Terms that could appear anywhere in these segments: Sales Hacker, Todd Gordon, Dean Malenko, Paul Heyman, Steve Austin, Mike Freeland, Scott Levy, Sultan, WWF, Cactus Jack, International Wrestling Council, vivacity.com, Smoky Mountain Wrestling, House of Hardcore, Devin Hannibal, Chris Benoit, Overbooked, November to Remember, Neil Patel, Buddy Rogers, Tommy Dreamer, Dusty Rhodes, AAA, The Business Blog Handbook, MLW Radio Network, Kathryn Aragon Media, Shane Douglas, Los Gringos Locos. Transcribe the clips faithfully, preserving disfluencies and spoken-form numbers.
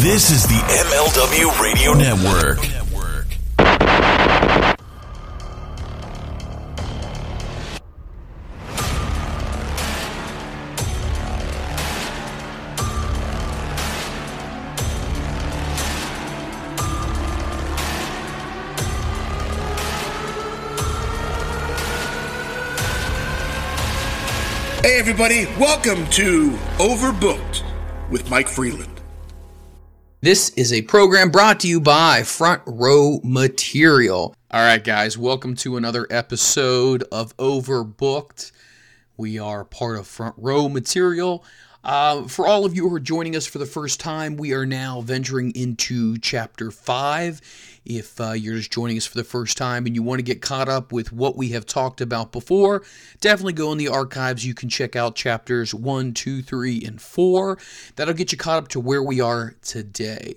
This is the M L W Radio Network. Hey everybody, welcome to Overbooked with Mike Freeland. This is a program brought to you by Front Row Material. All right, guys, welcome to another episode of Overbooked. We are part of Front Row Material. Uh, for all of you who are joining us for the first time, we are now venturing into Chapter five. If uh, you're just joining us for the first time and you want to get caught up with what we have talked about before, definitely go in the archives. You can check out Chapters one, two, three, and four. That'll get you caught up to where we are today.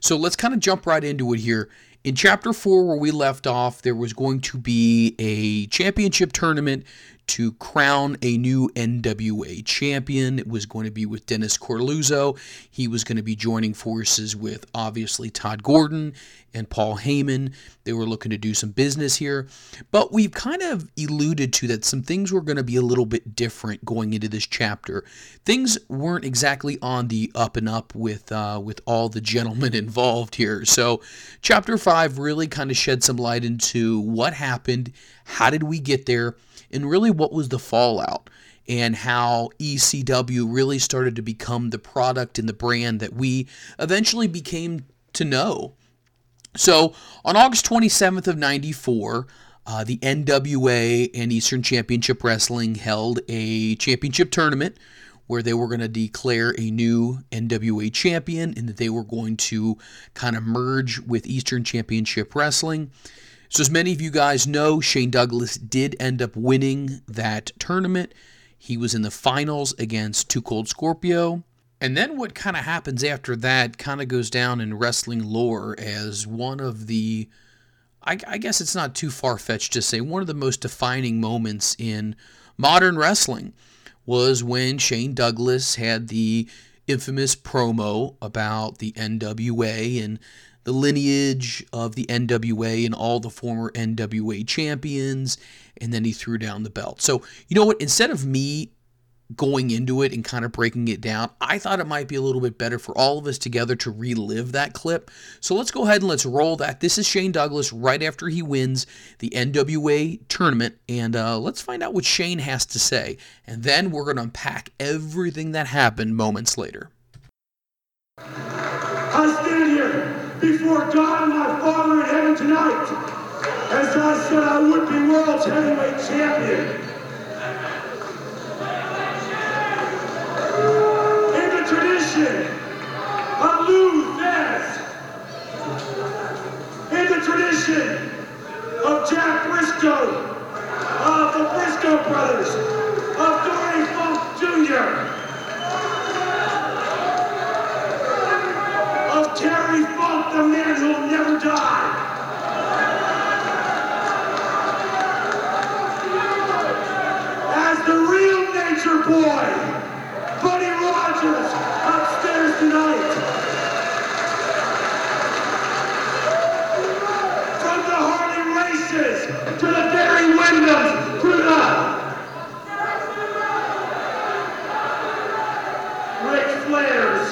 So let's kind of jump right into it here. In Chapter four, where we left off, there was going to be a championship tournament to crown a new N W A champion. It was going to be with Dennis Coraluzzo. He was going to be joining forces with, obviously, Todd Gordon and Paul Heyman. They were looking to do some business here. But we've kind of alluded to that some things were going to be a little bit different going into this chapter. Things weren't exactly on the up and up with, uh, with all the gentlemen involved here. So Chapter five really kind of shed some light into what happened, how did we get there, and really what was the fallout and how E C W really started to become the product and the brand that we eventually became to know. So on August twenty-seventh of ninety-four, uh, the N W A and Eastern Championship Wrestling held a championship tournament where they were going to declare a new N W A champion and that they were going to kind of merge with Eastern Championship Wrestling. So as many of you guys know, Shane Douglas did end up winning that tournament. He was in the finals against Two Cold Scorpio. And then what kind of happens after that kind of goes down in wrestling lore as one of the, I, I guess it's not too far-fetched to say, one of the most defining moments in modern wrestling was when Shane Douglas had the infamous promo about the N W A and the lineage of the N W A and all the former N W A champions, and then he threw down the belt. So, you know what? Instead of me going into it and kind of breaking it down, I thought it might be a little bit better for all of us together to relive that clip. So let's go ahead and let's roll that. This is Shane Douglas right after he wins the N W A tournament, and uh, let's find out what Shane has to say. And then we're going to unpack everything that happened moments later. Before God and my Father in heaven tonight, as I said I would be world's heavyweight champion. In the tradition of Lou Thesz, in the tradition of Jack Briscoe, of the Briscoe brothers, of Dory Funk Junior, Terry Funk, the man who'll never die. As the real nature boy, Buddy Rogers, upstairs tonight. From the Harley races, to the Barry Windhams, to the Ric Flairs.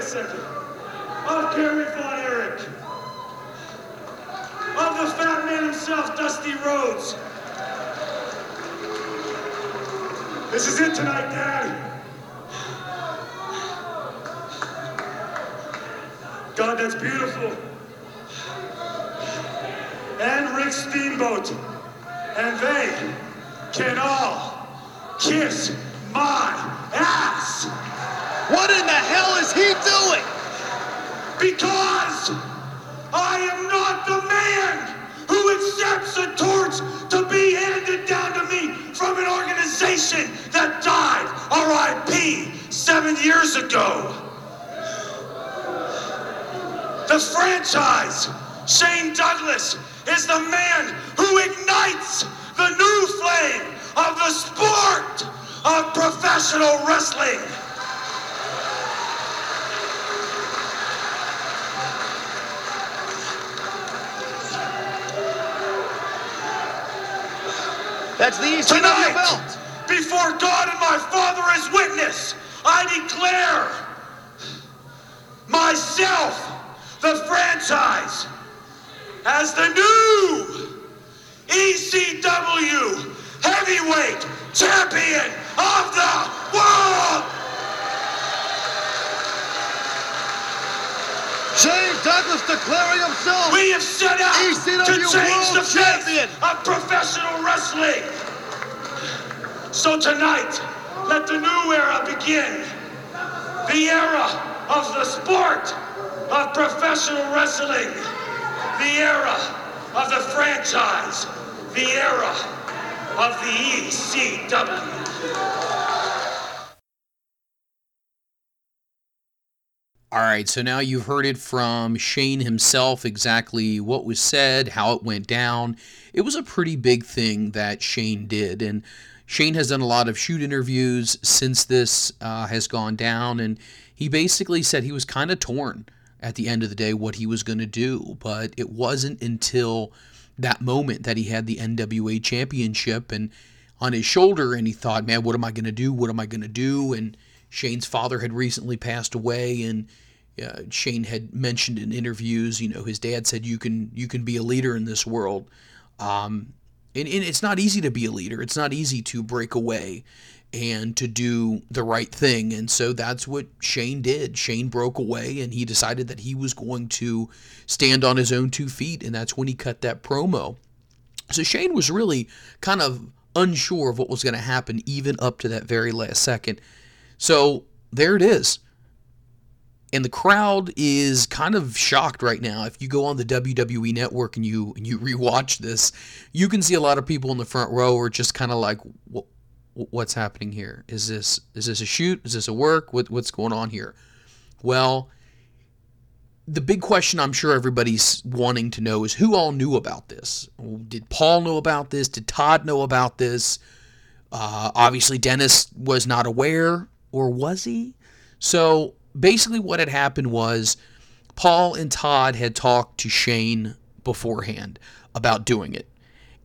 Second, of Gary Von Erich, of the fat man himself, Dusty Rhodes. This is it tonight, Dad. God, that's beautiful. And Rick Steamboat. And they can all kiss my ass. What in the hell is he doing? Because I am not the man who accepts the torch to be handed down to me from an organization that died, R I P, seven years ago. The the franchise. Shane Douglas is the man who ignites the new flame of the sport of professional wrestling. That's the Eastern Tonight, belt. Before God and my Father as witness, I declare myself the franchise as the new E C W Heavyweight Champion of the World. Shane Douglas declaring himself. We have set out E C W to change World the champion of professional wrestling. So tonight, let the new era begin. The era of the sport of professional wrestling. The era of the franchise. The era of the E C W. All right, so now you've heard it from Shane himself, exactly what was said, how it went down. It was a pretty big thing that Shane did, and Shane has done a lot of shoot interviews since this uh, has gone down, and he basically said he was kind of torn at the end of the day what he was going to do, but it wasn't until that moment that he had the N W A championship and on his shoulder, and he thought, man, what am I going to do? What am I going to do? And Shane's father had recently passed away, and uh, Shane had mentioned in interviews, you know, his dad said, you can you can be a leader in this world. Um, and, and it's not easy to be a leader. It's not easy to break away and to do the right thing. And so that's what Shane did. Shane broke away, and he decided that he was going to stand on his own two feet, and that's when he cut that promo. So Shane was really kind of unsure of what was going to happen even up to that very last second. So there it is. And the crowd is kind of shocked right now. If you go on the W W E Network and you and you rewatch this, you can see a lot of people in the front row are just kind of like, what, what's happening here? Is this is this a shoot? Is this a work? What, what's going on here? Well, the big question I'm sure everybody's wanting to know is who all knew about this? Did Paul know about this? Did Todd know about this? Uh, obviously, Dennis was not aware. Or was he? So basically what had happened was Paul and Todd had talked to Shane beforehand about doing it.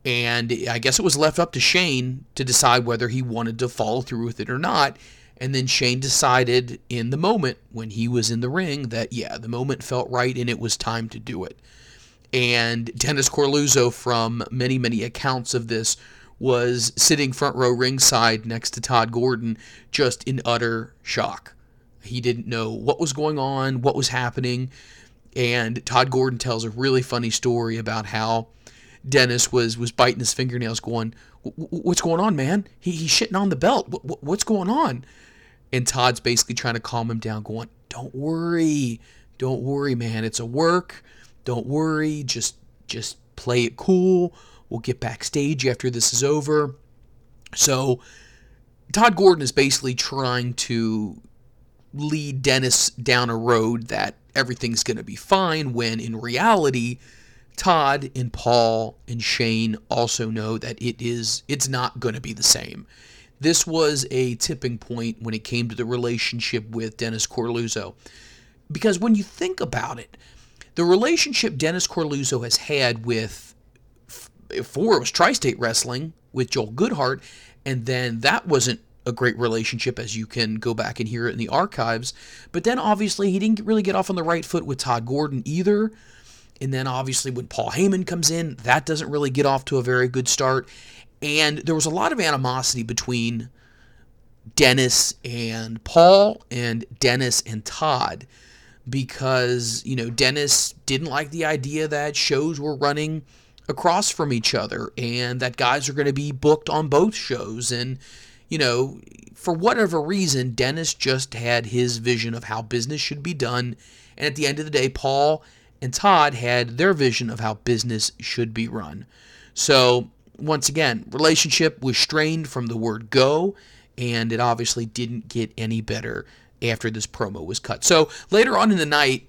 And I guess it was left up to Shane to decide whether he wanted to follow through with it or not. And then Shane decided in the moment when he was in the ring that, yeah, the moment felt right and it was time to do it. And Dennis Coraluzzo, from many, many accounts of this, was sitting front row ringside next to Todd Gordon, just in utter shock. He didn't know what was going on, what was happening, and Todd Gordon tells a really funny story about how Dennis was was biting his fingernails going, what's going on, man? He, he's shitting on the belt. What, what's going on? And Todd's basically trying to calm him down, going, don't worry. Don't worry, man. It's a work. Don't worry. Just, just play it cool. We'll get backstage after this is over. So Todd Gordon is basically trying to lead Dennis down a road that everything's going to be fine, when in reality, Todd and Paul and Shane also know that it is, it's not going to be the same. This was a tipping point when it came to the relationship with Dennis Coraluzzo. Because when you think about it, the relationship Dennis Coraluzzo has had with before it was Tri-State Wrestling with Joel Goodhart, and then that wasn't a great relationship, as you can go back and hear it in the archives. But then obviously he didn't really get off on the right foot with Todd Gordon either. And then obviously when Paul Heyman comes in, that doesn't really get off to a very good start. And there was a lot of animosity between Dennis and Paul and Dennis and Todd, because, you know, Dennis didn't like the idea that shows were running across from each other and that guys are going to be booked on both shows. And, you know, for whatever reason, Dennis just had his vision of how business should be done. And at the end of the day, Paul and Todd had their vision of how business should be run. So once again, relationship was strained from the word go, and it obviously didn't get any better after this promo was cut. So later on in the night,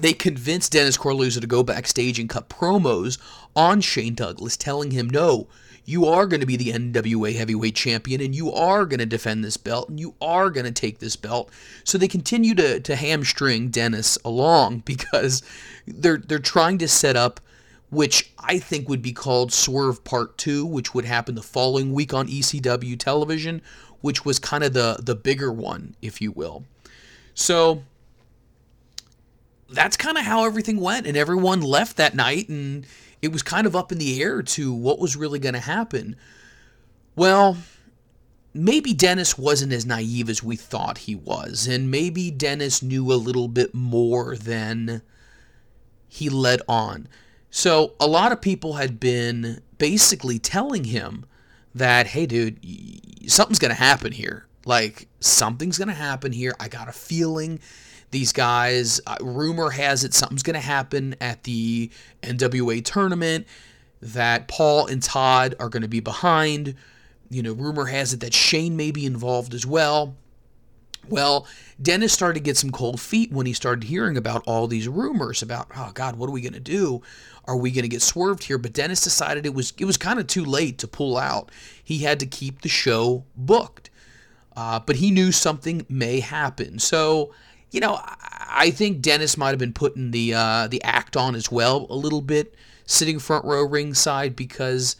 they convinced Dennis Coraluzzo to go backstage and cut promos on Shane Douglas, telling him, no, you are going to be the N W A heavyweight champion, and you are going to defend this belt, and you are going to take this belt. So they continue to to hamstring Dennis along because they're they're trying to set up, which I think would be called Swerve Part two, which would happen the following week on E C W television, which was kind of the, the bigger one, if you will. So that's kind of how everything went, and everyone left that night, and it was kind of up in the air to what was really going to happen. Well, maybe Dennis wasn't as naive as we thought he was, and maybe Dennis knew a little bit more than he let on. So a lot of people had been basically telling him that, hey, dude, something's going to happen here. Like, something's going to happen here. I got a feeling. These guys, uh, rumor has it something's going to happen at the N W A tournament, that Paul and Todd are going to be behind. You know, rumor has it that Shane may be involved as well. Well, Dennis started to get some cold feet when he started hearing about all these rumors about, oh, God, what are we going to do? Are we going to get swerved here? But Dennis decided it was it was kind of too late to pull out. He had to keep the show booked. Uh, but he knew something may happen. So, you know, I think Dennis might have been putting the uh, the act on as well a little bit, sitting front row ringside, because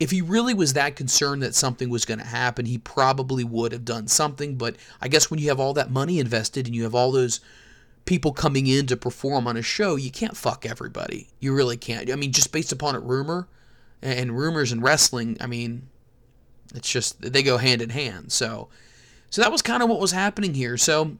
if he really was that concerned that something was going to happen, he probably would have done something. But I guess when you have all that money invested and you have all those people coming in to perform on a show, you can't fuck everybody. You really can't. I mean, just based upon a rumor and rumors in wrestling, I mean, it's just they go hand in hand. So, so that was kind of what was happening here. So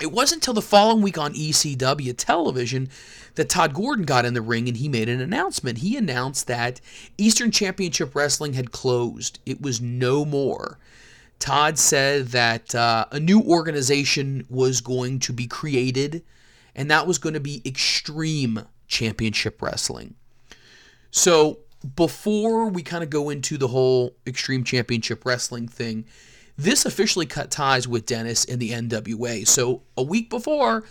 it wasn't until the following week on E C W television that Todd Gordon got in the ring and he made an announcement. He announced that Eastern Championship Wrestling had closed. It was no more. Todd said that uh, a new organization was going to be created, and that was going to be Extreme Championship Wrestling. So before we kind of go into the whole Extreme Championship Wrestling thing, this officially cut ties with Dennis in the N W A. So a week before,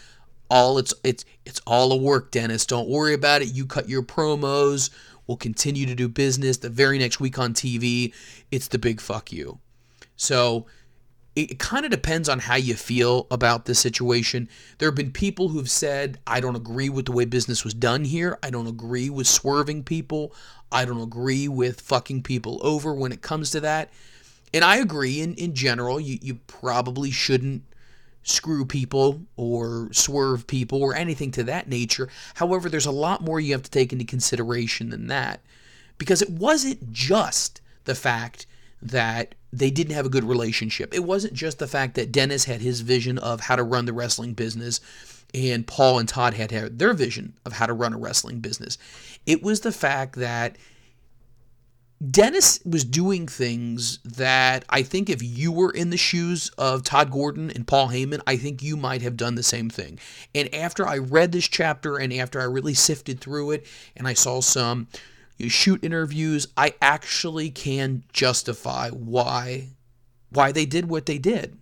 all it's it's it's all a work, Dennis. Don't worry about it. You cut your promos. We'll continue to do business. The very next week on T V, it's the big fuck you. So it, it kind of depends on how you feel about this situation. There have been people who've said, I don't agree with the way business was done here. I don't agree with swerving people. I don't agree with fucking people over when it comes to that. And I agree in, in general, you, you probably shouldn't screw people or swerve people or anything to that nature. However, there's a lot more you have to take into consideration than that, because it wasn't just the fact that they didn't have a good relationship. It wasn't just the fact that Dennis had his vision of how to run the wrestling business and Paul and Todd had had their vision of how to run a wrestling business. It was the fact that Dennis was doing things that I think if you were in the shoes of Todd Gordon and Paul Heyman, I think you might have done the same thing. And after I read this chapter and after I really sifted through it and I saw some you know, shoot interviews, I actually can justify why why they did what they did.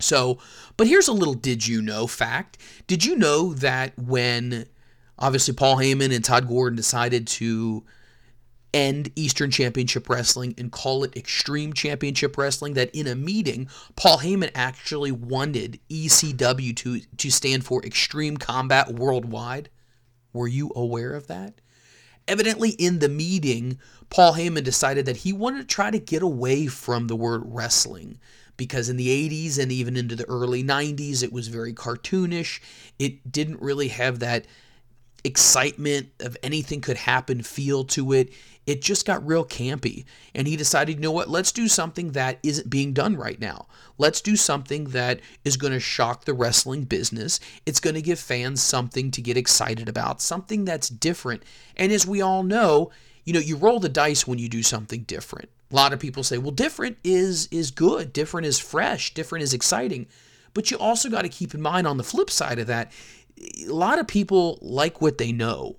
So, but here's a little did you know fact. Did you know that when obviously Paul Heyman and Todd Gordon decided to end Eastern Championship Wrestling and call it Extreme Championship Wrestling, that in a meeting, Paul Heyman actually wanted E C W to, to stand for Extreme Combat Worldwide? Were you aware of that? Evidently, in the meeting, Paul Heyman decided that he wanted to try to get away from the word wrestling, because in the eighties and even into the early nineties, it was very cartoonish. It didn't really have that excitement of anything could happen feel to it. It just got real campy. And he decided, you know what, let's do something that isn't being done right now. Let's do something that is going to shock the wrestling business. It's going to give fans something to get excited about, something that's different. And as we all know, you know, you roll the dice when you do something different. A lot of people say, well, different is is good. Different is fresh. Different is exciting. But you also got to keep in mind on the flip side of that, a lot of people like what they know.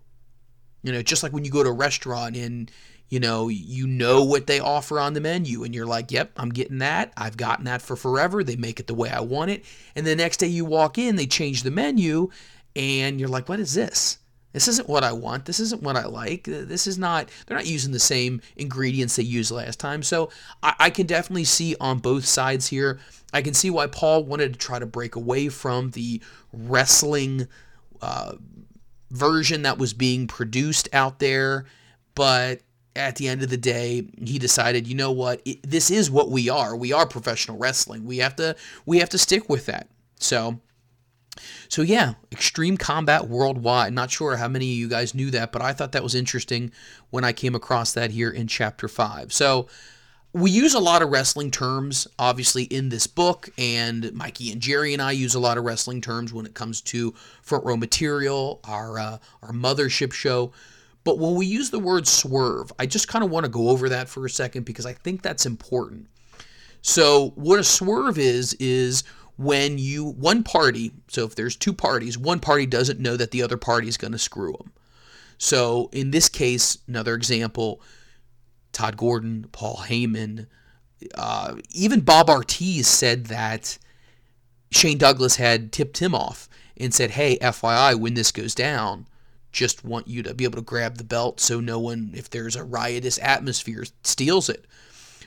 You know, just like when you go to a restaurant and, you know, you know what they offer on the menu and you're like, yep, I'm getting that. I've gotten that for forever. They make it the way I want it. And the next day you walk in, they change the menu and you're like, what is this? This isn't what I want. This isn't what I like. This is not, they're not using the same ingredients they used last time. So I, I can definitely see on both sides here. I can see why Paul wanted to try to break away from the wrestling uh, version that was being produced out there. But at the end of the day, he decided, you know what, it, this is what we are. We are professional wrestling. We have to, we have to stick with that. So... So yeah, Extreme Combat Worldwide. Not sure how many of you guys knew that, but I thought that was interesting when I came across that here in Chapter five. So we use a lot of wrestling terms, obviously, in this book, and Mikey and Jerry and I use a lot of wrestling terms when it comes to Front Row Material, our, uh, our mothership show. But when we use the word swerve, I just kind of want to go over that for a second because I think that's important. So what a swerve is, is... when you, one party, so if there's two parties, one party doesn't know that the other party is going to screw them. So in this case, another example, Todd Gordon, Paul Heyman, uh, even Bob Ortiz said that Shane Douglas had tipped him off and said, hey, F Y I, when this goes down, just want you to be able to grab the belt so no one, if there's a riotous atmosphere, steals it.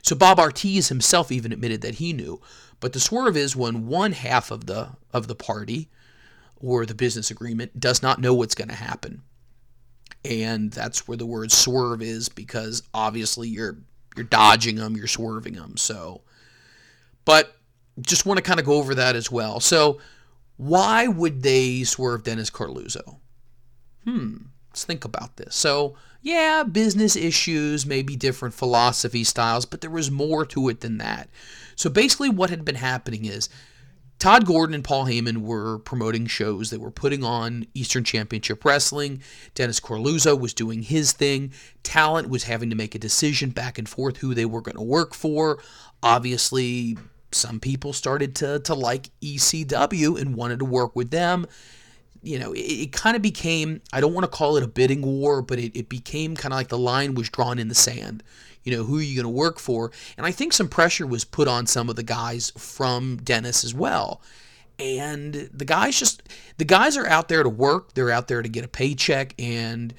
So Bob Ortiz himself even admitted that he knew. But the swerve is when one half of the of the party or the business agreement does not know what's going to happen. And that's where the word swerve is, because obviously you're you're dodging them, you're swerving them. So, but just want to kind of go over that as well. So why would they swerve Dennis Coraluzzo? Hmm, let's think about this. So yeah, business issues, maybe different philosophy styles, but there was more to it than that. So basically what had been happening is Todd Gordon and Paul Heyman were promoting shows. They were putting on Eastern Championship Wrestling. Dennis Coraluzzo was doing his thing. Talent was having to make a decision back and forth who they were going to work for. Obviously, some people started to, to like E C W and wanted to work with them. You know, it, it kind of became, I don't want to call it a bidding war, but it, it became kind of like the line was drawn in the sand. You know, who are you going to work for? And I think some pressure was put on some of the guys from Dennis as well. And the guys just, the guys are out there to work. They're out there to get a paycheck and,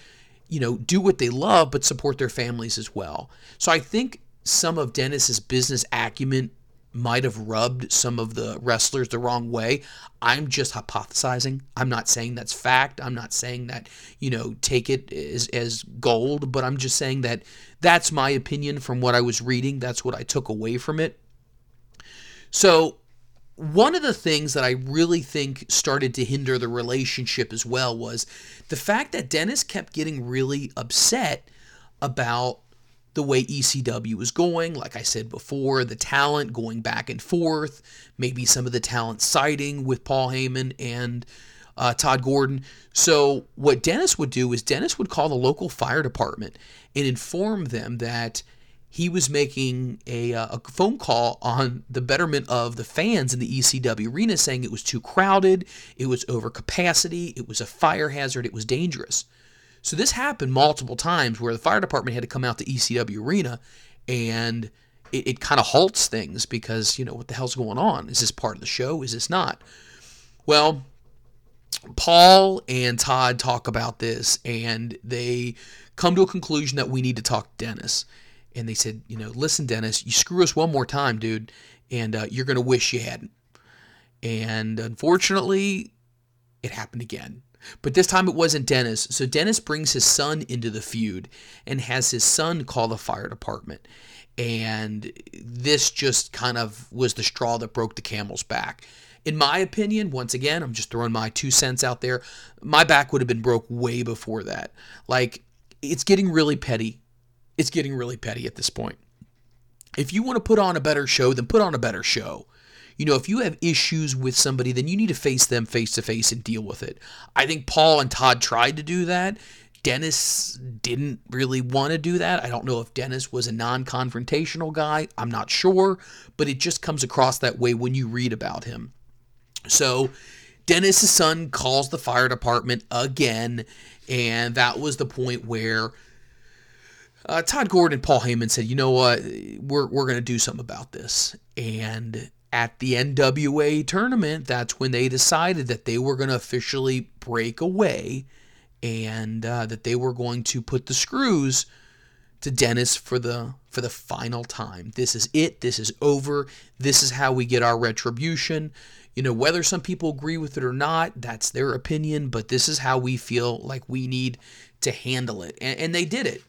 you know, do what they love, but support their families as well. So I think some of Dennis's business acumen might have rubbed some of the wrestlers the wrong way. I'm just hypothesizing. I'm not saying that's fact. I'm not saying that, you know, take it as, as gold, but I'm just saying that that's my opinion from what I was reading. That's what I took away from it. So one of the things that I really think started to hinder the relationship as well was the fact that Dennis kept getting really upset about the way E C W was going. Like I said before, the talent going back and forth, maybe some of the talent siding with Paul Heyman and uh, Todd Gordon. So what Dennis would do is Dennis would call the local fire department and inform them that he was making a, uh, a phone call on the betterment of the fans in the E C W arena, saying it was too crowded, it was over capacity, it was a fire hazard, it was dangerous. So this happened multiple times where the fire department had to come out to E C W Arena, and it, it kind of halts things because, you know, what the hell's going on? Is this part of the show? Is this not? Well, Paul and Todd talk about this, and they come to a conclusion that we need to talk to Dennis. And they said, you know, listen, Dennis, you screw us one more time, dude, and uh, you're going to wish you hadn't. And unfortunately, it happened again. But this time it wasn't Dennis. So Dennis brings his son into the feud and has his son call the fire department. And this just kind of was the straw that broke the camel's back. In my opinion, once again, I'm just throwing my two cents out there. My back would have been broke way before that. Like, it's getting really petty. It's getting really petty at this point. If you want to put on a better show, then put on a better show. You know, if you have issues with somebody, then you need to face them face-to-face and deal with it. I think Paul and Todd tried to do that. Dennis didn't really want to do that. I don't know if Dennis was a non-confrontational guy. I'm not sure. But it just comes across that way when you read about him. So Dennis's son calls the fire department again. And that was the point where uh, Todd Gordon and Paul Heyman said, you know what, we're, we're going to do something about this. And at the N W A tournament, that's when they decided that they were going to officially break away and uh, that they were going to put the screws to Dennis for the for the final time. This is it. This is over. This is how we get our retribution. You know, whether some people agree with it or not, that's their opinion, but this is how we feel like we need to handle it. And, and they did it.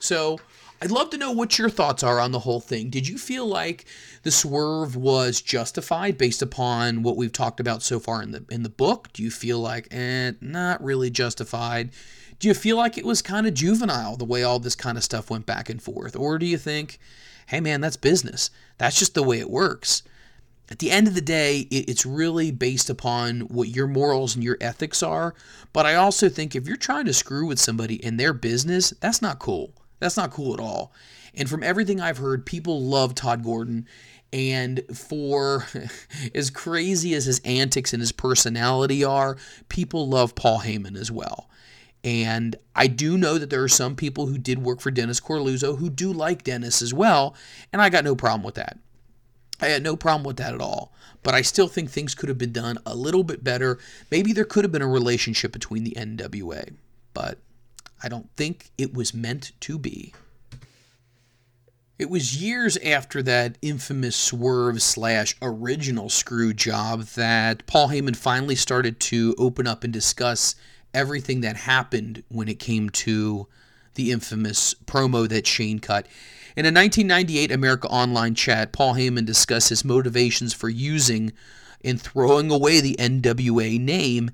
So I'd love to know what your thoughts are on the whole thing. Did you feel like the swerve was justified based upon what we've talked about so far in the in the book? Do you feel like, eh, not really justified? Do you feel like it was kind of juvenile the way all this kind of stuff went back and forth? Or do you think, hey man, that's business. That's just the way it works. At the end of the day, it's really based upon what your morals and your ethics are. But I also think if you're trying to screw with somebody in their business, that's not cool. That's not cool at all. And from everything I've heard, people love Todd Gordon. And for as crazy as his antics and his personality are, people love Paul Heyman as well. And I do know that there are some people who did work for Dennis Coraluzzo who do like Dennis as well. And I got no problem with that. I had no problem with that at all. But I still think things could have been done a little bit better. Maybe there could have been a relationship between the N W A. But I don't think it was meant to be. It was years after that infamous swerve slash original screw job that Paul Heyman finally started to open up and discuss everything that happened when it came to the infamous promo that Shane cut. In a nineteen ninety-eight America Online chat, Paul Heyman discussed his motivations for using and throwing away the N W A name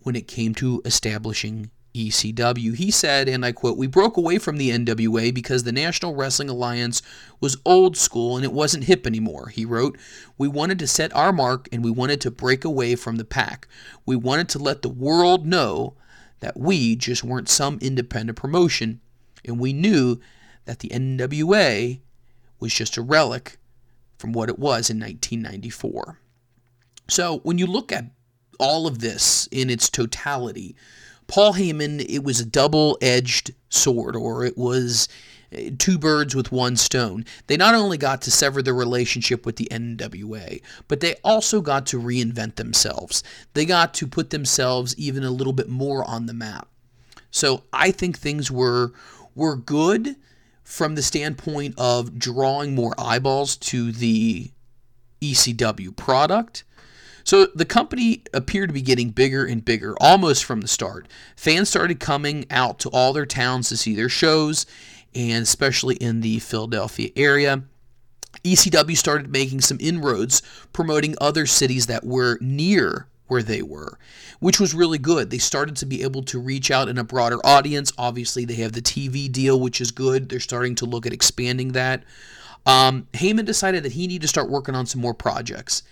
when it came to establishing E C W. He said, and I quote, "We broke away from the N W A because the National Wrestling Alliance was old school and it wasn't hip anymore," he wrote. "We wanted to set our mark and we wanted to break away from the pack. We wanted to let the world know that we just weren't some independent promotion, and we knew that the N W A was just a relic from what it was in nineteen ninety-four. So when you look at all of this in its totality, Paul Heyman, it was a double-edged sword, or it was two birds with one stone. They not only got to sever their relationship with the N W A, but they also got to reinvent themselves. They got to put themselves even a little bit more on the map. So I think things were were good from the standpoint of drawing more eyeballs to the E C W product. So the company appeared to be getting bigger and bigger almost from the start. Fans started coming out to all their towns to see their shows, and especially in the Philadelphia area. E C W started making some inroads, promoting other cities that were near where they were, which was really good. They started to be able to reach out in a broader audience. Obviously, they have the T V deal, which is good. They're starting to look at expanding that. Um, Heyman decided that he needed to start working on some more projects.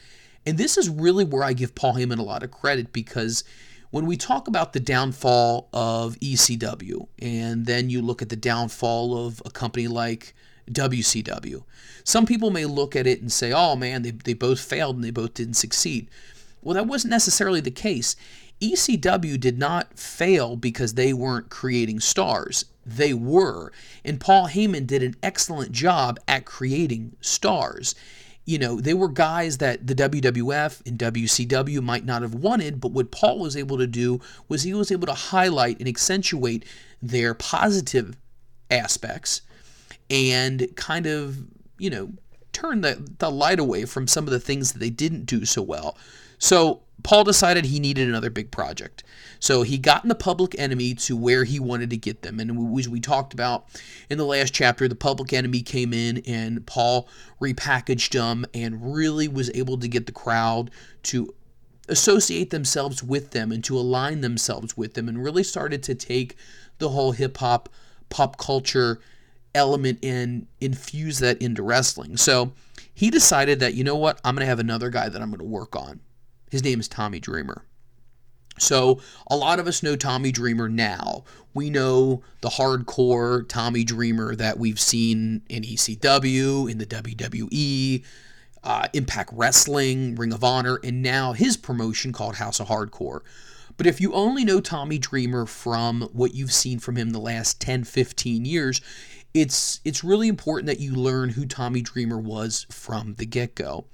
And this is really where I give Paul Heyman a lot of credit, because when we talk about the downfall of E C W, and then you look at the downfall of a company like W C W, some people may look at it and say, oh man, they, they both failed and they both didn't succeed. Well, that wasn't necessarily the case. E C W did not fail because they weren't creating stars. They were. And Paul Heyman did an excellent job at creating stars. You know, they were guys that the W W F and W C W might not have wanted, but what Paul was able to do was he was able to highlight and accentuate their positive aspects and kind of, you know, turn the, the light away from some of the things that they didn't do so well. So Paul decided he needed another big project. So he got in the Public Enemy to where he wanted to get them. And as we talked about in the last chapter, the Public Enemy came in and Paul repackaged them and really was able to get the crowd to associate themselves with them and to align themselves with them, and really started to take the whole hip-hop, pop culture element and infuse that into wrestling. So he decided that, you know what, I'm going to have another guy that I'm going to work on. His name is Tommy Dreamer. So a lot of us know Tommy Dreamer now. We know the hardcore Tommy Dreamer that we've seen in E C W, in the W W E, uh, Impact Wrestling, Ring of Honor, and now his promotion called House of Hardcore. But if you only know Tommy Dreamer from what you've seen from him the last ten, fifteen years, it's it's really important that you learn who Tommy Dreamer was from the get-go.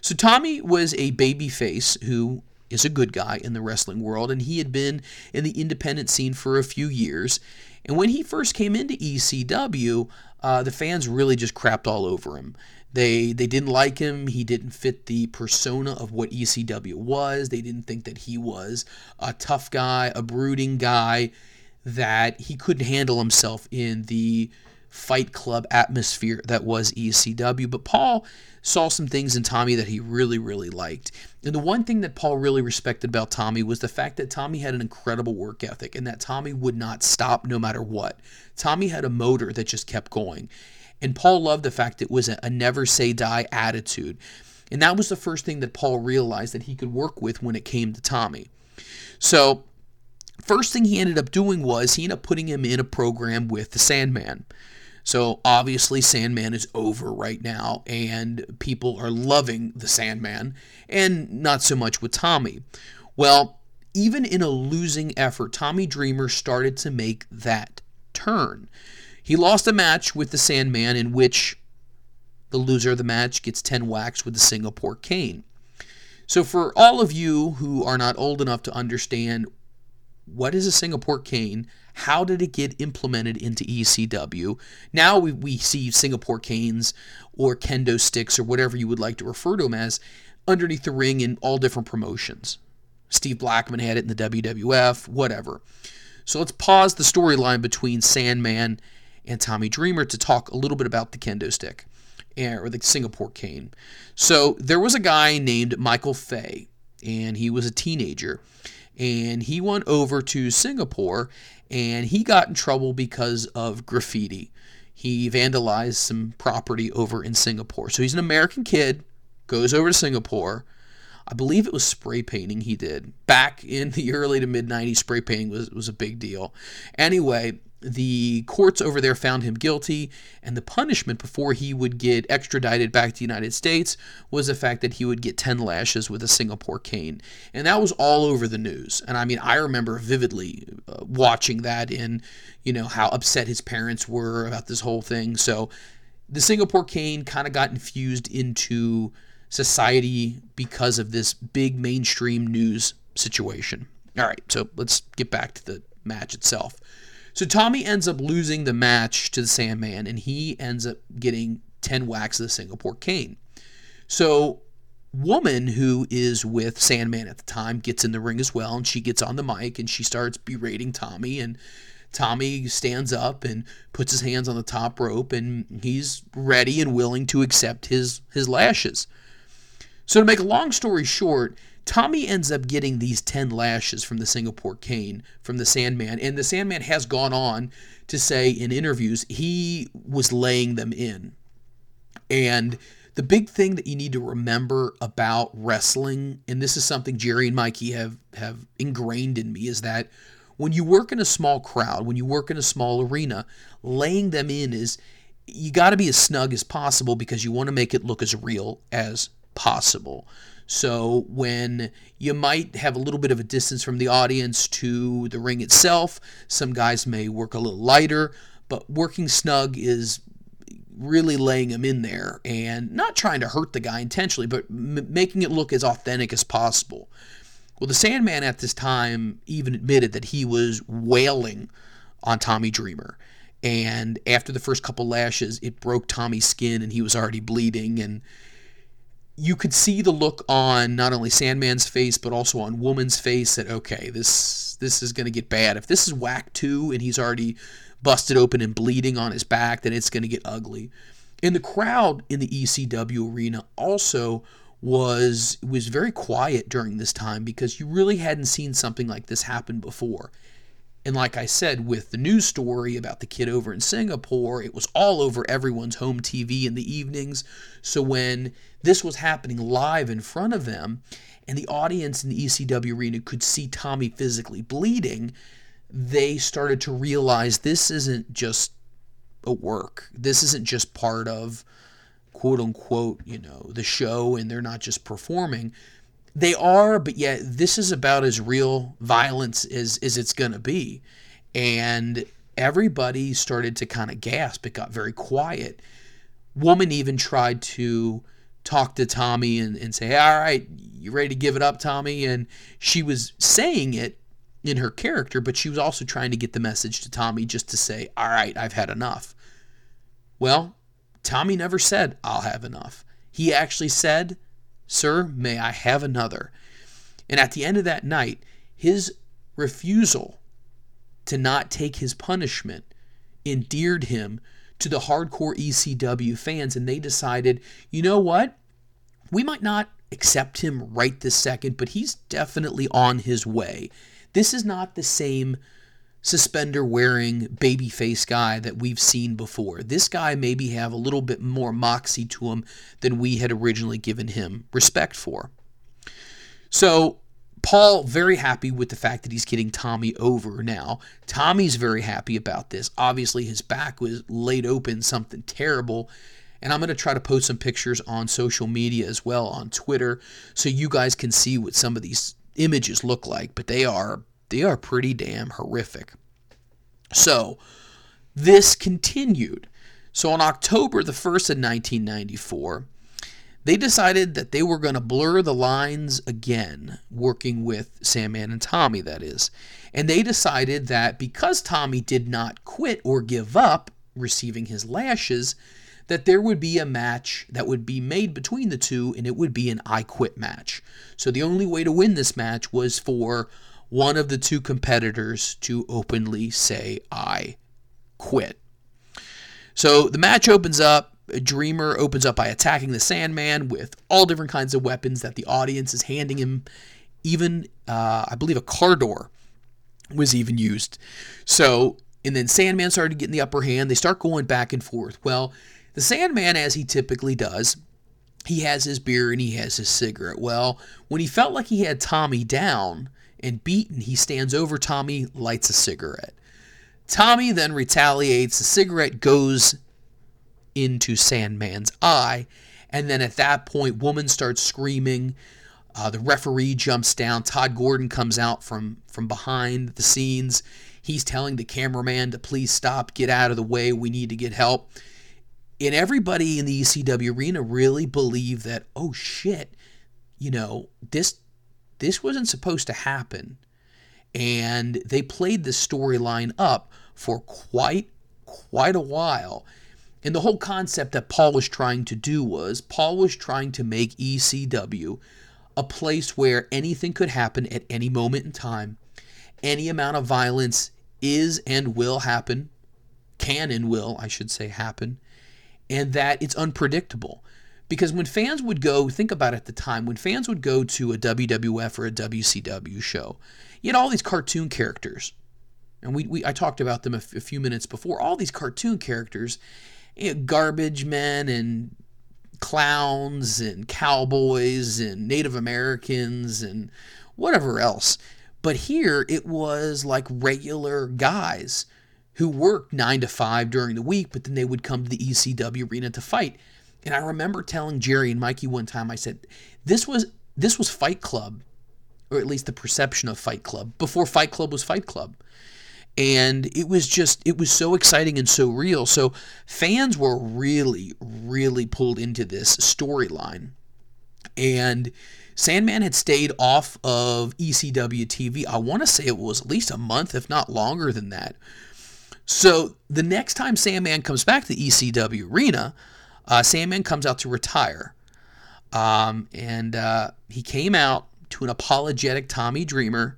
So Tommy was a babyface who is a good guy in the wrestling world, and he had been in the independent scene for a few years. And when he first came into E C W, uh, the fans really just crapped all over him. They they didn't like him. He didn't fit the persona of what E C W was. They didn't think that he was a tough guy, a brooding guy, that he couldn't handle himself in the Fight Club atmosphere that was E C W. But Paul saw some things in Tommy that he really, really liked. And the one thing that Paul really respected about Tommy was the fact that Tommy had an incredible work ethic and that Tommy would not stop no matter what. Tommy had a motor that just kept going. And Paul loved the fact it was a, a never-say-die attitude. And that was the first thing that Paul realized that he could work with when it came to Tommy. So first thing he ended up doing was he ended up putting him in a program with the Sandman. So obviously Sandman is over right now, and people are loving the Sandman, and not so much with Tommy. Well, even in a losing effort, Tommy Dreamer started to make that turn. He lost a match with the Sandman in which the loser of the match gets ten whacks with the Singapore cane. So for all of you who are not old enough to understand what is a Singapore cane, how did it get implemented into E C W? Now we, we see Singapore canes or kendo sticks or whatever you would like to refer to them as underneath the ring in all different promotions. Steve Blackman had it in the W W F, whatever. So let's pause the storyline between Sandman and Tommy Dreamer to talk a little bit about the kendo stick, or the Singapore cane. So there was a guy named Michael Fay, and he was a teenager, and he went over to Singapore, and he got in trouble because of graffiti. He vandalized some property over in Singapore. So he's an American kid, goes over to Singapore. I believe it was spray painting he did. Back in the early to mid-nineties, spray painting was, was a big deal. Anyway, the courts over there found him guilty, and the punishment before he would get extradited back to the United States was the fact that he would get ten lashes with a Singapore cane. And that was all over the news. And I mean, I remember vividly uh, watching that and, you know, how upset his parents were about this whole thing. So the Singapore cane kind of got infused into society because of this big mainstream news situation. All right, so let's get back to the match itself. So Tommy ends up losing the match to the Sandman, and he ends up getting ten whacks of the Singapore cane. So Woman, who is with Sandman at the time, gets in the ring as well, and she gets on the mic, and she starts berating Tommy, and Tommy stands up and puts his hands on the top rope, and he's ready and willing to accept his, his lashes. So to make a long story short, Tommy ends up getting these ten lashes from the Singapore cane, from the Sandman. And the Sandman has gone on to say in interviews he was laying them in. And the big thing that you need to remember about wrestling, and this is something Jerry and Mikey have, have ingrained in me, is that when you work in a small crowd, when you work in a small arena, laying them in is, you got to be as snug as possible because you want to make it look as real as possible. So when you might have a little bit of a distance from the audience to the ring itself, some guys may work a little lighter, but working snug is really laying them in there and not trying to hurt the guy intentionally, but m- making it look as authentic as possible. Well, the Sandman at this time even admitted that he was wailing on Tommy Dreamer. And after the first couple lashes, it broke Tommy's skin and he was already bleeding, and you could see the look on not only Sandman's face, but also on Woman's face that, okay, this this is going to get bad. If this is whack two and he's already busted open and bleeding on his back, then it's going to get ugly. And the crowd in the E C W arena also was, was very quiet during this time because you really hadn't seen something like this happen before. And like I said, with the news story about the kid over in Singapore, it was all over everyone's home T V in the evenings. So when this was happening live in front of them, and the audience in the E C W arena could see Tommy physically bleeding, they started to realize this isn't just a work. This isn't just part of, quote unquote, you know, the show, and they're not just performing. They are, but yet this is about as real violence as, as it's going to be. And everybody started to kind of gasp. It got very quiet. Woman even tried to talk to Tommy and, and say, all right, you ready to give it up, Tommy? And she was saying it in her character, but she was also trying to get the message to Tommy just to say, all right, I've had enough. Well, Tommy never said, I'll have enough. He actually said, sir, may I have another? And at the end of that night, his refusal to not take his punishment endeared him to the hardcore E C W fans, and they decided, you know what? We might not accept him right this second, but he's definitely on his way. This is not the same suspender-wearing babyface guy that we've seen before. This guy maybe have a little bit more moxie to him than we had originally given him respect for. So Paul, very happy with the fact that he's getting Tommy over now. Tommy's very happy about this. Obviously, his back was laid open, something terrible. And I'm going to try to post some pictures on social media as well, on Twitter, so you guys can see what some of these images look like. But they are... They are pretty damn horrific. So, this continued. So, on October the first of nineteen ninety-four, they decided that they were going to blur the lines again, working with Sandman and Tommy, that is. And they decided that because Tommy did not quit or give up receiving his lashes, that there would be a match that would be made between the two, and it would be an I Quit match. So, the only way to win this match was for one of the two competitors to openly say, I quit. So the match opens up. Dreamer opens up by attacking the Sandman with all different kinds of weapons that the audience is handing him. Even, uh, I believe, a car door was even used. So, and then Sandman started getting the upper hand. They start going back and forth. Well, the Sandman, as he typically does, he has his beer and he has his cigarette. Well, when he felt like he had Tommy down and beaten, he stands over Tommy, lights a cigarette. Tommy then retaliates. The cigarette goes into Sandman's eye, and then at that point, Woman starts screaming. Uh, the referee jumps down. Todd Gordon comes out from, from behind the scenes. He's telling the cameraman to please stop, get out of the way, we need to get help. And everybody in the E C W arena really believed that, oh shit, you know, this... This wasn't supposed to happen, and they played this storyline up for quite, quite a while. And the whole concept that Paul was trying to do was, Paul was trying to make E C W a place where anything could happen at any moment in time. Any amount of violence is and will happen, can and will, I should say, happen, and that it's unpredictable. Because when fans would go, think about it at the time, when fans would go to a W W F or a W C W show, you had all these cartoon characters. And we, we I talked about them a, f- a few minutes before. All these cartoon characters, you know, garbage men and clowns and cowboys and Native Americans and whatever else. But here it was like regular guys who worked nine to five during the week, but then they would come to the E C W arena to fight. And I remember telling Jerry and Mikey one time, I said, this was this was Fight Club, or at least the perception of Fight Club, before Fight Club was Fight Club. And it was just, it was so exciting and so real. So fans were really, really pulled into this storyline. And Sandman had stayed off of E C W T V. I want to say it was at least a month, if not longer than that. So the next time Sandman comes back to the E C W arena, Uh, Sandman comes out to retire, um, and uh, he came out to an apologetic Tommy Dreamer,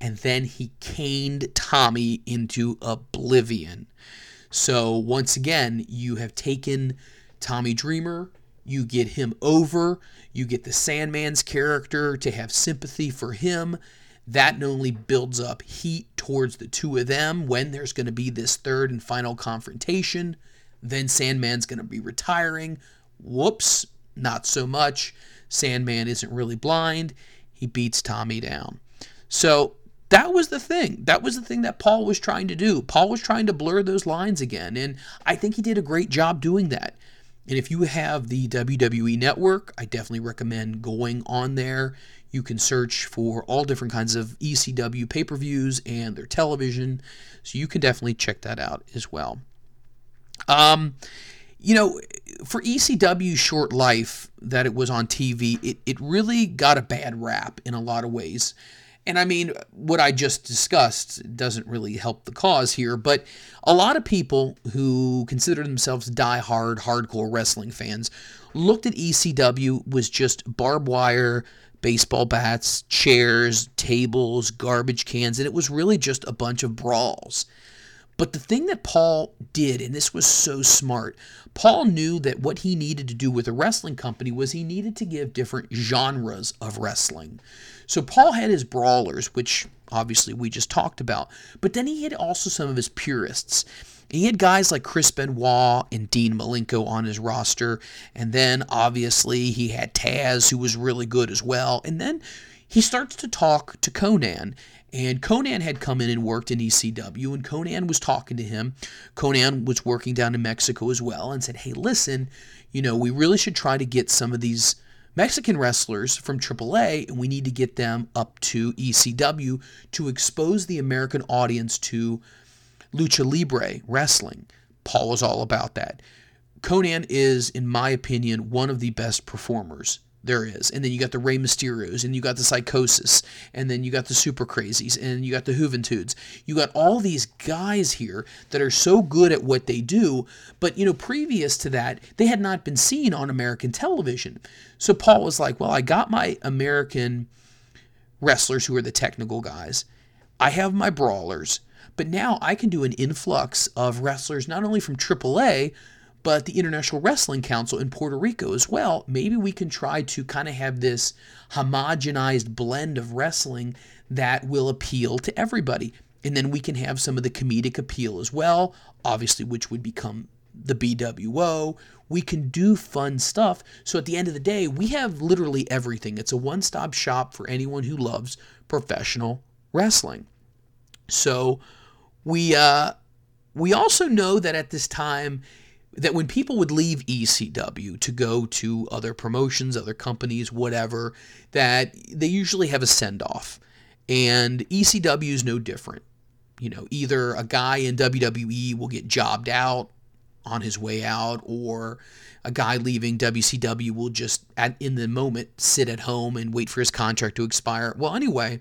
and then he caned Tommy into oblivion. So once again, you have taken Tommy Dreamer, you get him over, you get the Sandman's character to have sympathy for him. That not only builds up heat towards the two of them when there's going to be this third and final confrontation. Then Sandman's going to be retiring. Whoops, not so much. Sandman isn't really blind. He beats Tommy down. So that was the thing. That was the thing that Paul was trying to do. Paul was trying to blur those lines again, and I think he did a great job doing that. And if you have the W W E Network, I definitely recommend going on there. You can search for all different kinds of E C W pay-per-views and their television, so you can definitely check that out as well. Um, you know, for E C W's short life that it was on T V, it, it really got a bad rap in a lot of ways. And I mean, what I just discussed doesn't really help the cause here, but a lot of people who consider themselves diehard, hardcore wrestling fans looked at E C W was just barbed wire, baseball bats, chairs, tables, garbage cans, and it was really just a bunch of brawls. But the thing that Paul did, and this was so smart, Paul knew that what he needed to do with a wrestling company was he needed to give different genres of wrestling. So Paul had his brawlers, which obviously we just talked about, but then he had also some of his purists. He had guys like Chris Benoit and Dean Malenko on his roster, and then obviously he had Taz, who was really good as well, and then he starts to talk to Conan, and Conan had come in and worked in E C W, and Conan was talking to him. Conan was working down in Mexico as well and said, hey, listen, you know, we really should try to get some of these Mexican wrestlers from triple A, and we need to get them up to E C W to expose the American audience to lucha libre wrestling. Paul was all about that. Conan is, in my opinion, one of the best performers there is. And then you got the Rey Mysterios, and you got the Psychosis, and then you got the Super Crazies, and you got the Juventudes. You got all these guys here that are so good at what they do, but, you know, previous to that, they had not been seen on American television. So Paul was like, well, I got my American wrestlers who are the technical guys. I have my brawlers, but now I can do an influx of wrestlers not only from triple A, but the International Wrestling Council in Puerto Rico as well. Maybe we can try to kind of have this homogenized blend of wrestling that will appeal to everybody. And then we can have some of the comedic appeal as well, obviously, which would become the B W O. We can do fun stuff. So at the end of the day, we have literally everything. It's a one-stop shop for anyone who loves professional wrestling. So we, uh, we also know that at this time, that when people would leave E C W to go to other promotions, other companies, whatever, that they usually have a send-off. And E C W is no different. You know, either a guy in W W E will get jobbed out on his way out, or a guy leaving W C W will just, at, in the moment, sit at home and wait for his contract to expire. Well, anyway,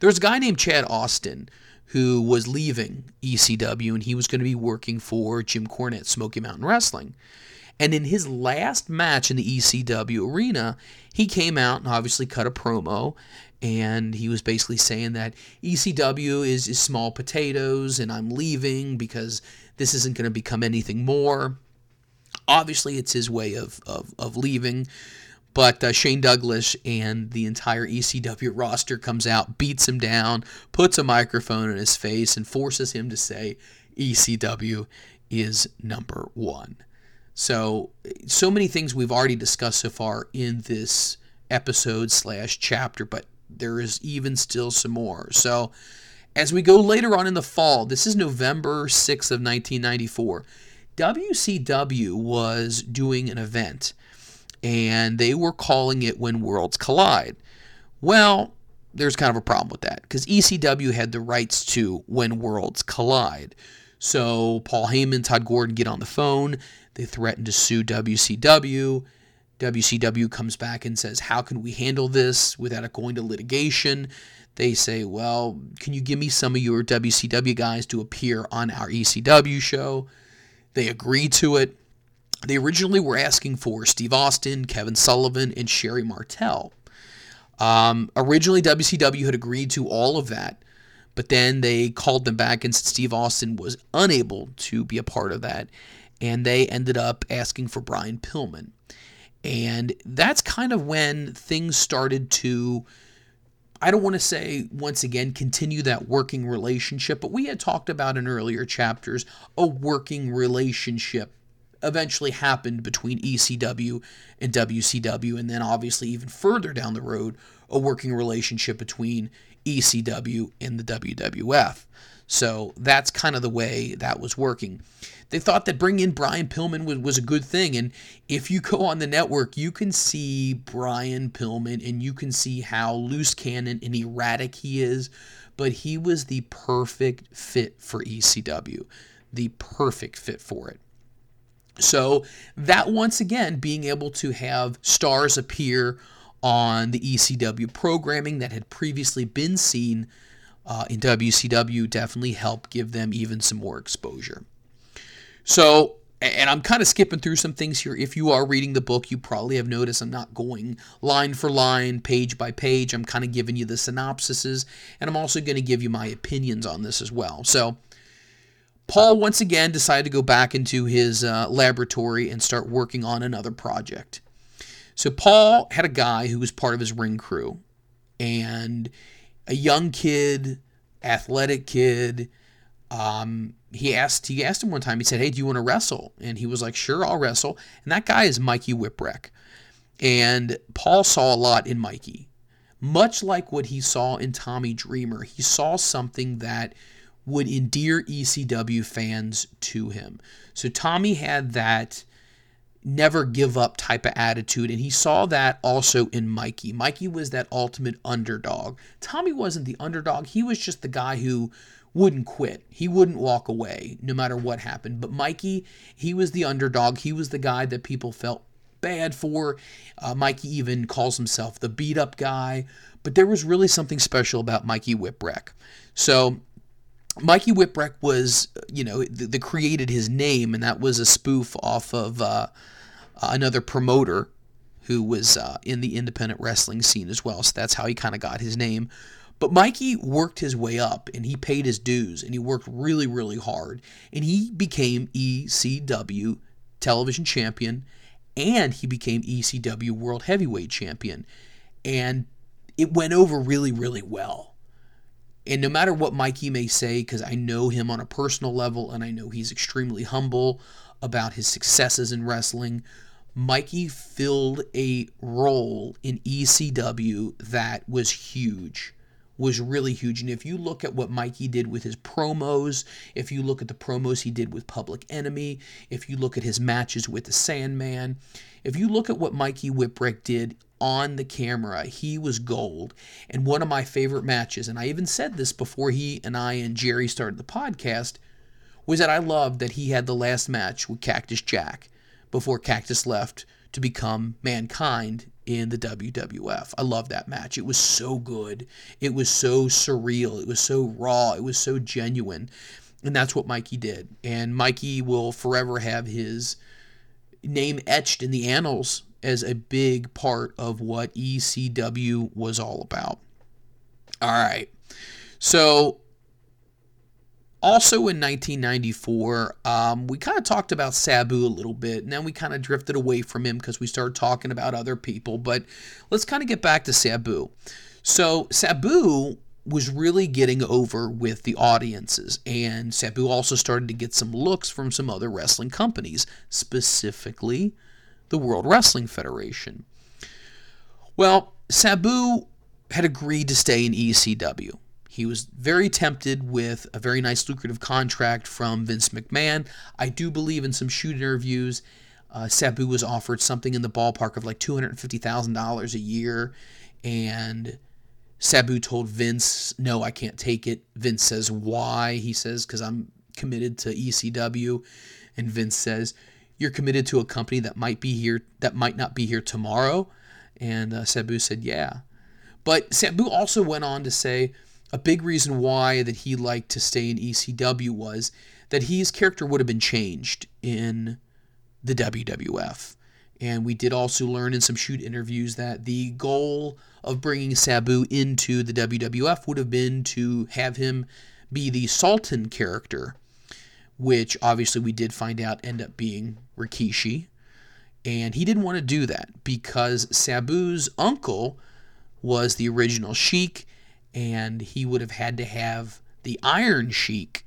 there was a guy named Chad Austin who was leaving E C W, and he was going to be working for Jim Cornette, Smoky Mountain Wrestling. And in his last match in the E C W arena, he came out and obviously cut a promo, and he was basically saying that E C W is, is small potatoes, and I'm leaving because this isn't going to become anything more. Obviously, it's his way of, of, of leaving. But uh, Shane Douglas and the entire E C W roster comes out, beats him down, puts a microphone in his face, and forces him to say E C W is number one. So, so many things we've already discussed so far in this episode slash chapter, but there is even still some more. So, as we go later on in the fall, this is November sixth of nineteen ninety-four, W C W was doing an event, and they were calling it When Worlds Collide. Well, there's kind of a problem with that, because E C W had the rights to When Worlds Collide. So Paul Heyman, Todd Gordon get on the phone. They threaten to sue W C W. W C W comes back and says, how can we handle this without it going to litigation? They say, well, can you give me some of your W C W guys to appear on our E C W show? They agree to it. They originally were asking for Steve Austin, Kevin Sullivan, and Sherry Martel. Um, originally, W C W had agreed to all of that, but then they called them back and said Steve Austin was unable to be a part of that, and they ended up asking for Brian Pillman. And that's kind of when things started to, I don't want to say, once again, continue that working relationship, but we had talked about in earlier chapters a working relationship eventually happened between E C W and W C W, and then obviously even further down the road, a working relationship between E C W and the W W F. So that's kind of the way that was working. They thought that bringing in Brian Pillman was, was a good thing, and if you go on the network, you can see Brian Pillman, and you can see how loose cannon and erratic he is, but he was the perfect fit for E C W, the perfect fit for it. So that, once again, being able to have stars appear on the E C W programming that had previously been seen uh, in W C W definitely helped give them even some more exposure. So, and I'm kind of skipping through some things here. If you are reading the book, you probably have noticed I'm not going line for line, page by page. I'm kind of giving you the synopsises, and I'm also going to give you my opinions on this as well. So Paul, once again, decided to go back into his uh, laboratory and start working on another project. So Paul had a guy who was part of his ring crew, and a young kid, athletic kid. Um, he asked he asked him one time, he said, "Hey, do you want to wrestle?" And he was like, "Sure, I'll wrestle." And that guy is Mikey Whipwreck. And Paul saw a lot in Mikey. Much like what he saw in Tommy Dreamer, he saw something that would endear E C W fans to him. So Tommy had that never give up type of attitude, and he saw that also in Mikey. Mikey was that ultimate underdog. Tommy wasn't the underdog. He was just the guy who wouldn't quit. He wouldn't walk away no matter what happened. But Mikey, he was the underdog. He was the guy that people felt bad for. Uh, Mikey even calls himself the beat-up guy. But there was really something special about Mikey Whipwreck. So Mikey Whipwreck was, you know, the, the created his name, and that was a spoof off of uh, another promoter who was uh, in the independent wrestling scene as well. So that's how he kind of got his name. But Mikey worked his way up, and he paid his dues, and he worked really, really hard. And he became E C W television champion, and he became E C W world heavyweight champion. And it went over really, really well. And no matter what Mikey may say, because I know him on a personal level, and I know he's extremely humble about his successes in wrestling, Mikey filled a role in E C W that was huge, was really huge. And if you look at what Mikey did with his promos, if you look at the promos he did with Public Enemy, if you look at his matches with the Sandman, if you look at what Mikey Whipwreck did on the camera, he was gold. And one of my favorite matches, and I even said this before he and I and Jerry started the podcast, was that I loved that he had the last match with Cactus Jack before Cactus left to become Mankind in the W W F. I loved that match. It was so good. It was so surreal. It was so raw. It was so genuine. And that's what Mikey did. And Mikey will forever have his name etched in the annals as a big part of what E C W was all about. All right. So also in nineteen ninety-four, um, we kind of talked about Sabu a little bit, and then we kind of drifted away from him because we started talking about other people. But let's kind of get back to Sabu. So Sabu was really getting over with the audiences, and Sabu also started to get some looks from some other wrestling companies, specifically the World Wrestling Federation. Well, Sabu had agreed to stay in E C W. He was very tempted with a very nice lucrative contract from Vince McMahon. I do believe in some shoot interviews, uh, Sabu was offered something in the ballpark of like two hundred fifty thousand dollars a year, and Sabu told Vince, "No, I can't take it." Vince says, "Why?" He says, "Because I'm committed to E C W." And Vince says, "You're committed to a company that might be here, that might not be here tomorrow." And uh, Sabu said, "Yeah." But Sabu also went on to say a big reason why that he liked to stay in E C W was that his character would have been changed in the W W F. And we did also learn in some shoot interviews that the goal of bringing Sabu into the W W F would have been to have him be the Sultan character, which obviously we did find out end up being Rikishi. And he didn't want to do that because Sabu's uncle was the original Sheik, and he would have had to have the Iron Sheik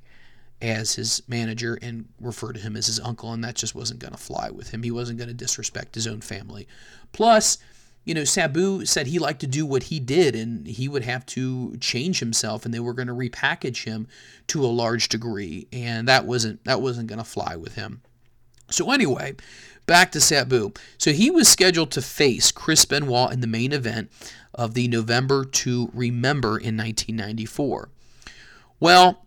as his manager and refer to him as his uncle, and that just wasn't going to fly with him. He wasn't going to disrespect his own family. Plus, you know, Sabu said he liked to do what he did, and he would have to change himself, and they were going to repackage him to a large degree, and that wasn't that wasn't going to fly with him. So anyway, back to Sabu. So he was scheduled to face Chris Benoit in the main event of the November to Remember in nineteen ninety-four. Well,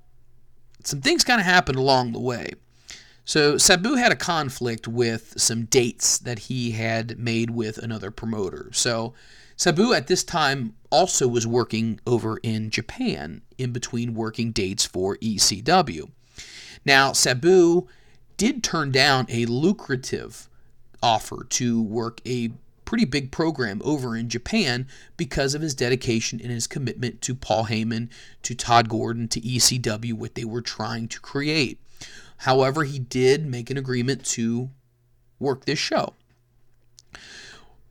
some things kind of happened along the way. So Sabu had a conflict with some dates that he had made with another promoter. So Sabu at this time also was working over in Japan in between working dates for E C W. Now, Sabu did turn down a lucrative offer to work a pretty big program over in Japan because of his dedication and his commitment to Paul Heyman, to Todd Gordon, to E C W, what they were trying to create. However, he did make an agreement to work this show.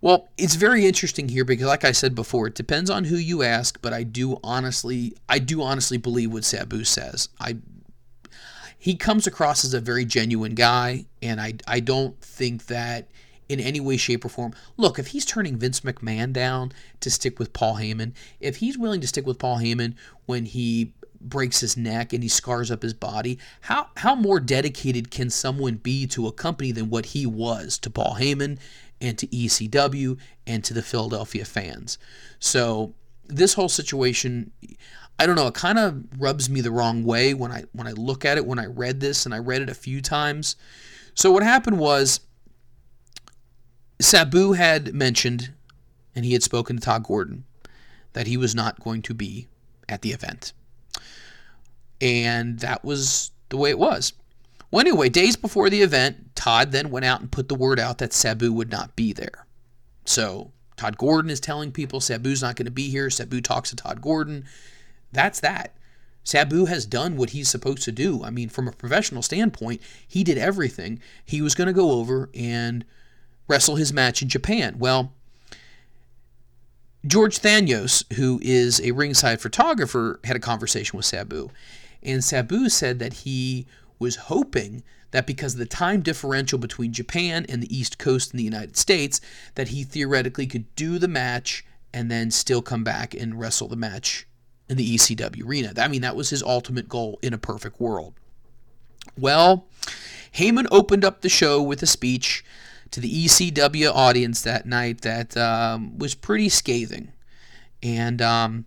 Well, it's very interesting here because, like I said before, it depends on who you ask, but I do honestly, I do honestly believe what Sabu says. I He comes across as a very genuine guy, and I, I don't think that in any way, shape, or form. Look, if he's turning Vince McMahon down to stick with Paul Heyman, if he's willing to stick with Paul Heyman when he breaks his neck and he scars up his body, how, how more dedicated can someone be to a company than what he was to Paul Heyman and to E C W and to the Philadelphia fans? So this whole situation, I don't know, it kind of rubs me the wrong way when I when I look at it, when I read this, and I read it a few times. So what happened was, Sabu had mentioned, and he had spoken to Todd Gordon, that he was not going to be at the event. And that was the way it was. Well, anyway, days before the event, Todd then went out and put the word out that Sabu would not be there. So Todd Gordon is telling people Sabu's not going to be here. Sabu talks to Todd Gordon. That's that. Sabu has done what he's supposed to do. I mean, from a professional standpoint, he did everything. He was going to go over and wrestle his match in Japan. Well, George Thanios, who is a ringside photographer, had a conversation with Sabu. And Sabu said that he was hoping that because of the time differential between Japan and the East Coast in the United States, that he theoretically could do the match and then still come back and wrestle the match in the E C W arena. I mean, that was his ultimate goal in a perfect world. Well, Heyman opened up the show with a speech to the E C W audience that night that um, was pretty scathing. And um,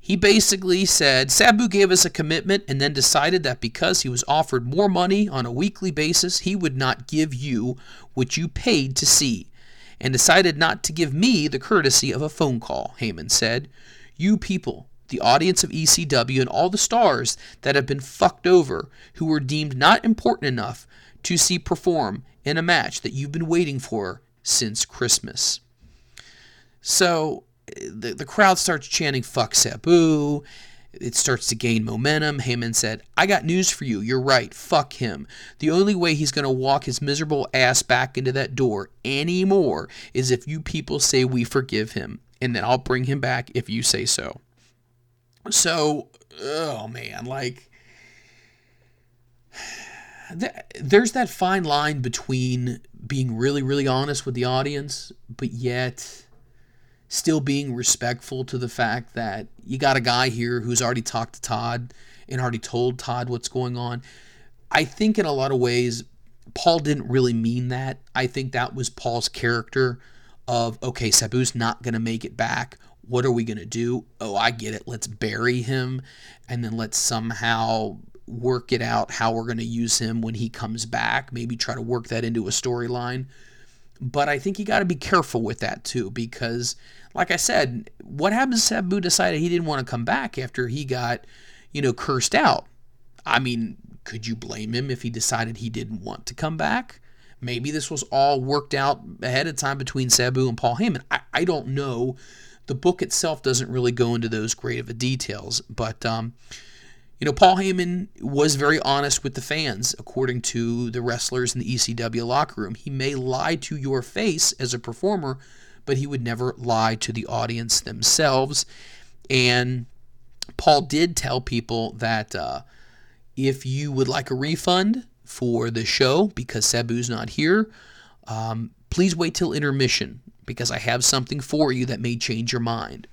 he basically said, Sabu gave us a commitment and then decided that because he was offered more money on a weekly basis, he would not give you what you paid to see, and decided not to give me the courtesy of a phone call, Heyman said. You people, the audience of E C W, and all the stars that have been fucked over, who were deemed not important enough to see perform in a match that you've been waiting for since Christmas. So the, the crowd starts chanting, fuck Sabu. It starts to gain momentum. Heyman said, I got news for you. You're right. Fuck him. The only way he's going to walk his miserable ass back into that door anymore is if you people say we forgive him. And then I'll bring him back if you say so. So, oh man, like, th- there's that fine line between being really, really honest with the audience, but yet still being respectful to the fact that you got a guy here who's already talked to Todd and already told Todd what's going on. I think in a lot of ways, Paul didn't really mean that. I think that was Paul's character of, okay, Sabu's not going to make it back. What are we going to do? Oh, I get it. Let's bury him, and then let's somehow work it out how we're going to use him when he comes back. Maybe try to work that into a storyline. But I think you got to be careful with that too, because like I said, what happens if Sabu decided he didn't want to come back after he got, you know, cursed out? I mean, could you blame him if he decided he didn't want to come back? Maybe this was all worked out ahead of time between Sabu and Paul Heyman. I, I don't know. The book itself doesn't really go into those great of a details. But, um, you know, Paul Heyman was very honest with the fans, according to the wrestlers in the E C W locker room. He may lie to your face as a performer, but he would never lie to the audience themselves. And Paul did tell people that uh, if you would like a refund for the show because Sabu's not here, um, please wait till intermission because I have something for you that may change your mind.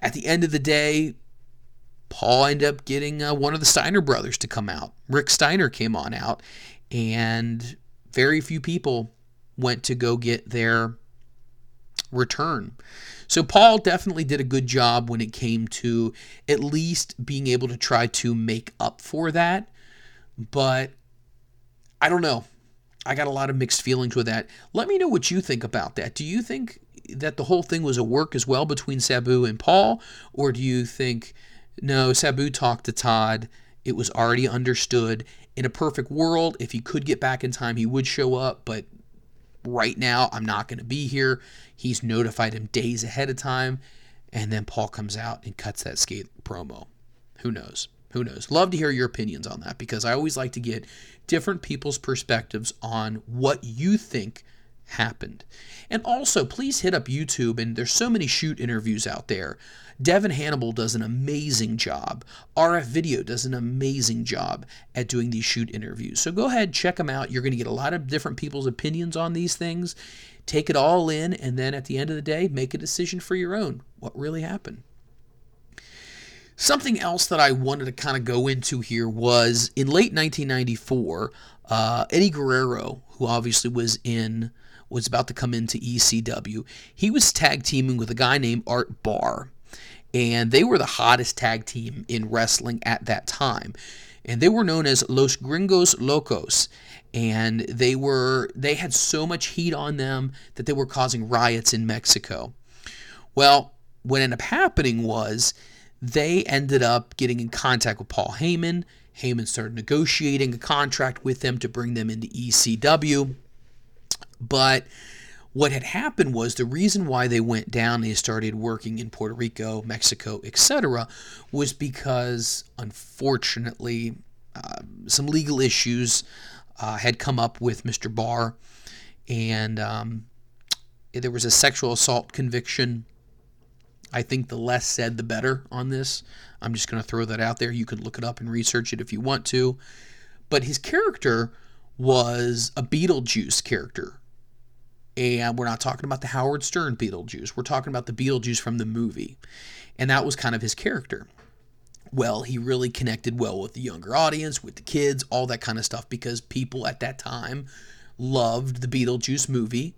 At the end of the day, Paul ended up getting uh, one of the Steiner brothers to come out. Rick Steiner came on out, and very few people went to go get their return. So Paul definitely did a good job when it came to at least being able to try to make up for that, but I don't know. I got a lot of mixed feelings with that. Let me know what you think about that. Do you think that the whole thing was a work as well between Sabu and Paul? Or do you think, no, Sabu talked to Todd. It was already understood. In a perfect world, if he could get back in time, he would show up. But right now, I'm not going to be here. He's notified him days ahead of time. And then Paul comes out and cuts that skate promo. Who knows? Who knows? Love to hear your opinions on that, because I always like to get different people's perspectives on what you think happened. And also, please hit up YouTube, and there's so many shoot interviews out there. Devin Hannibal does an amazing job. R F Video does an amazing job at doing these shoot interviews. So go ahead, check them out. You're going to get a lot of different people's opinions on these things. Take it all in, and then at the end of the day, make a decision for your own. What really happened? Something else that I wanted to kind of go into here was in late nineteen ninety-four, uh, Eddie Guerrero, who obviously was in was about to come into E C W, he was tag teaming with a guy named Art Barr, and they were the hottest tag team in wrestling at that time, and they were known as Los Gringos Locos, and they were they had so much heat on them that they were causing riots in Mexico. Well, what ended up happening was, they ended up getting in contact with Paul Heyman. Heyman started negotiating a contract with them to bring them into E C W. But what had happened was the reason why they went down, they started working in Puerto Rico, Mexico, et cetera, was because, unfortunately, uh, some legal issues uh, had come up with Mister Barr. And um, there was a sexual assault conviction. I think the less said, the better on this. I'm just going to throw that out there. You can look it up and research it if you want to. But his character was a Beetlejuice character. And we're not talking about the Howard Stern Beetlejuice. We're talking about the Beetlejuice from the movie. And that was kind of his character. Well, he really connected well with the younger audience, with the kids, all that kind of stuff, because people at that time loved the Beetlejuice movie.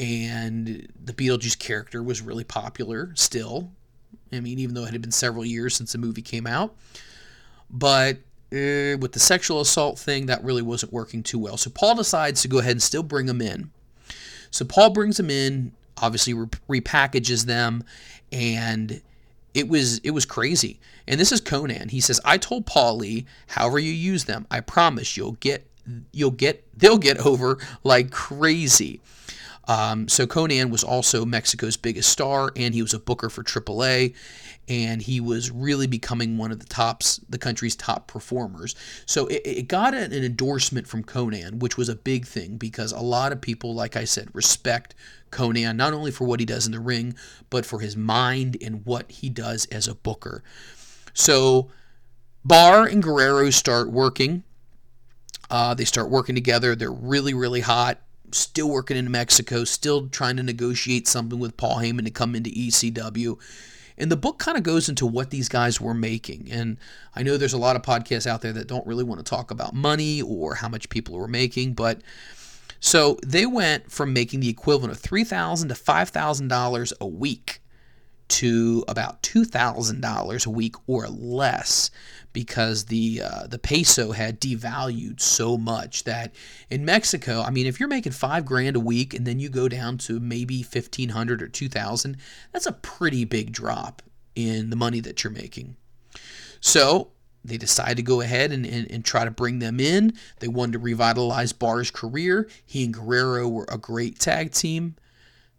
And the Beetlejuice character was really popular still. I mean, even though it had been several years since the movie came out. But uh, with the sexual assault thing, that really wasn't working too well. So Paul decides to go ahead and still bring them in. So Paul brings them in, obviously re- repackages them, and it was it was crazy. And this is Conan. He says, "I told Paulie, however you use them, I promise you'll get you'll get they'll get over like crazy." Um, so Conan was also Mexico's biggest star, and he was a booker for triple A, and he was really becoming one of the tops, the country's top performers. So it, it got an endorsement from Conan, which was a big thing, because a lot of people, like I said, respect Conan, not only for what he does in the ring, but for his mind and what he does as a booker. So Barr and Guerrero start working. Uh, they start working together. They're really, really hot. Still working in Mexico, still trying to negotiate something with Paul Heyman to come into E C W. And the book kind of goes into what these guys were making. And I know there's a lot of podcasts out there that don't really want to talk about money or how much people were making. But so they went from making the equivalent of three thousand dollars to five thousand dollars a week to about two thousand dollars a week or less, because the uh, the peso had devalued so much that in Mexico, I mean, if you're making five grand a week and then you go down to maybe fifteen hundred or two thousand, that's a pretty big drop in the money that you're making. So they decide to go ahead and, and, and try to bring them in. They wanted to revitalize Barr's career. He and Guerrero were a great tag team.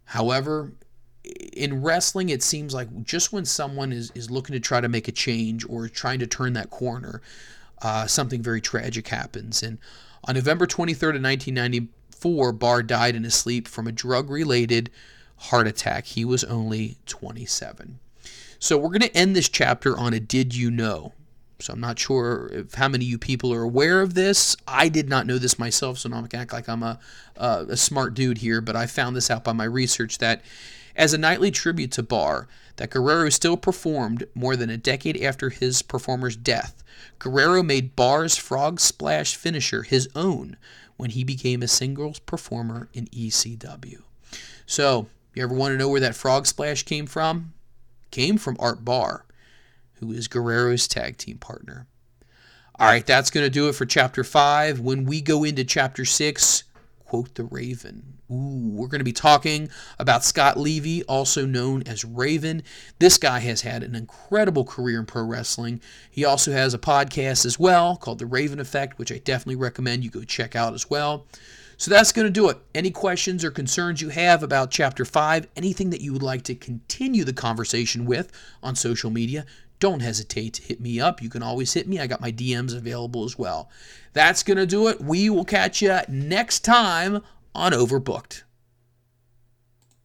However, in wrestling, it seems like just when someone is, is looking to try to make a change or trying to turn that corner, uh, something very tragic happens. And on November twenty-third of nineteen ninety-four, Barr died in his sleep from a drug-related heart attack. He was only twenty-seven. So we're going to end this chapter on a did you know? So I'm not sure if how many of you people are aware of this. I did not know this myself, so now I'm going to act like I'm a, uh, a smart dude here, but I found this out by my research that as a nightly tribute to Barr, that Guerrero still performed more than a decade after his performer's death. Guerrero made Barr's frog splash finisher his own when he became a singles performer in E C W. So, you ever want to know where that frog splash came from? Came from Art Barr, who is Guerrero's tag team partner. All right, that's going to do it for Chapter five. When we go into Chapter six, quote the Raven. Ooh, we're going to be talking about Scott Levy, also known as Raven. This guy has had an incredible career in pro wrestling. He also has a podcast as well called The Raven Effect, which I definitely recommend you go check out as well. So that's going to do it. Any questions or concerns you have about Chapter five, anything that you would like to continue the conversation with on social media, don't hesitate to hit me up. You can always hit me. I got my D Ms available as well. That's going to do it. We will catch you next time on Overbooked.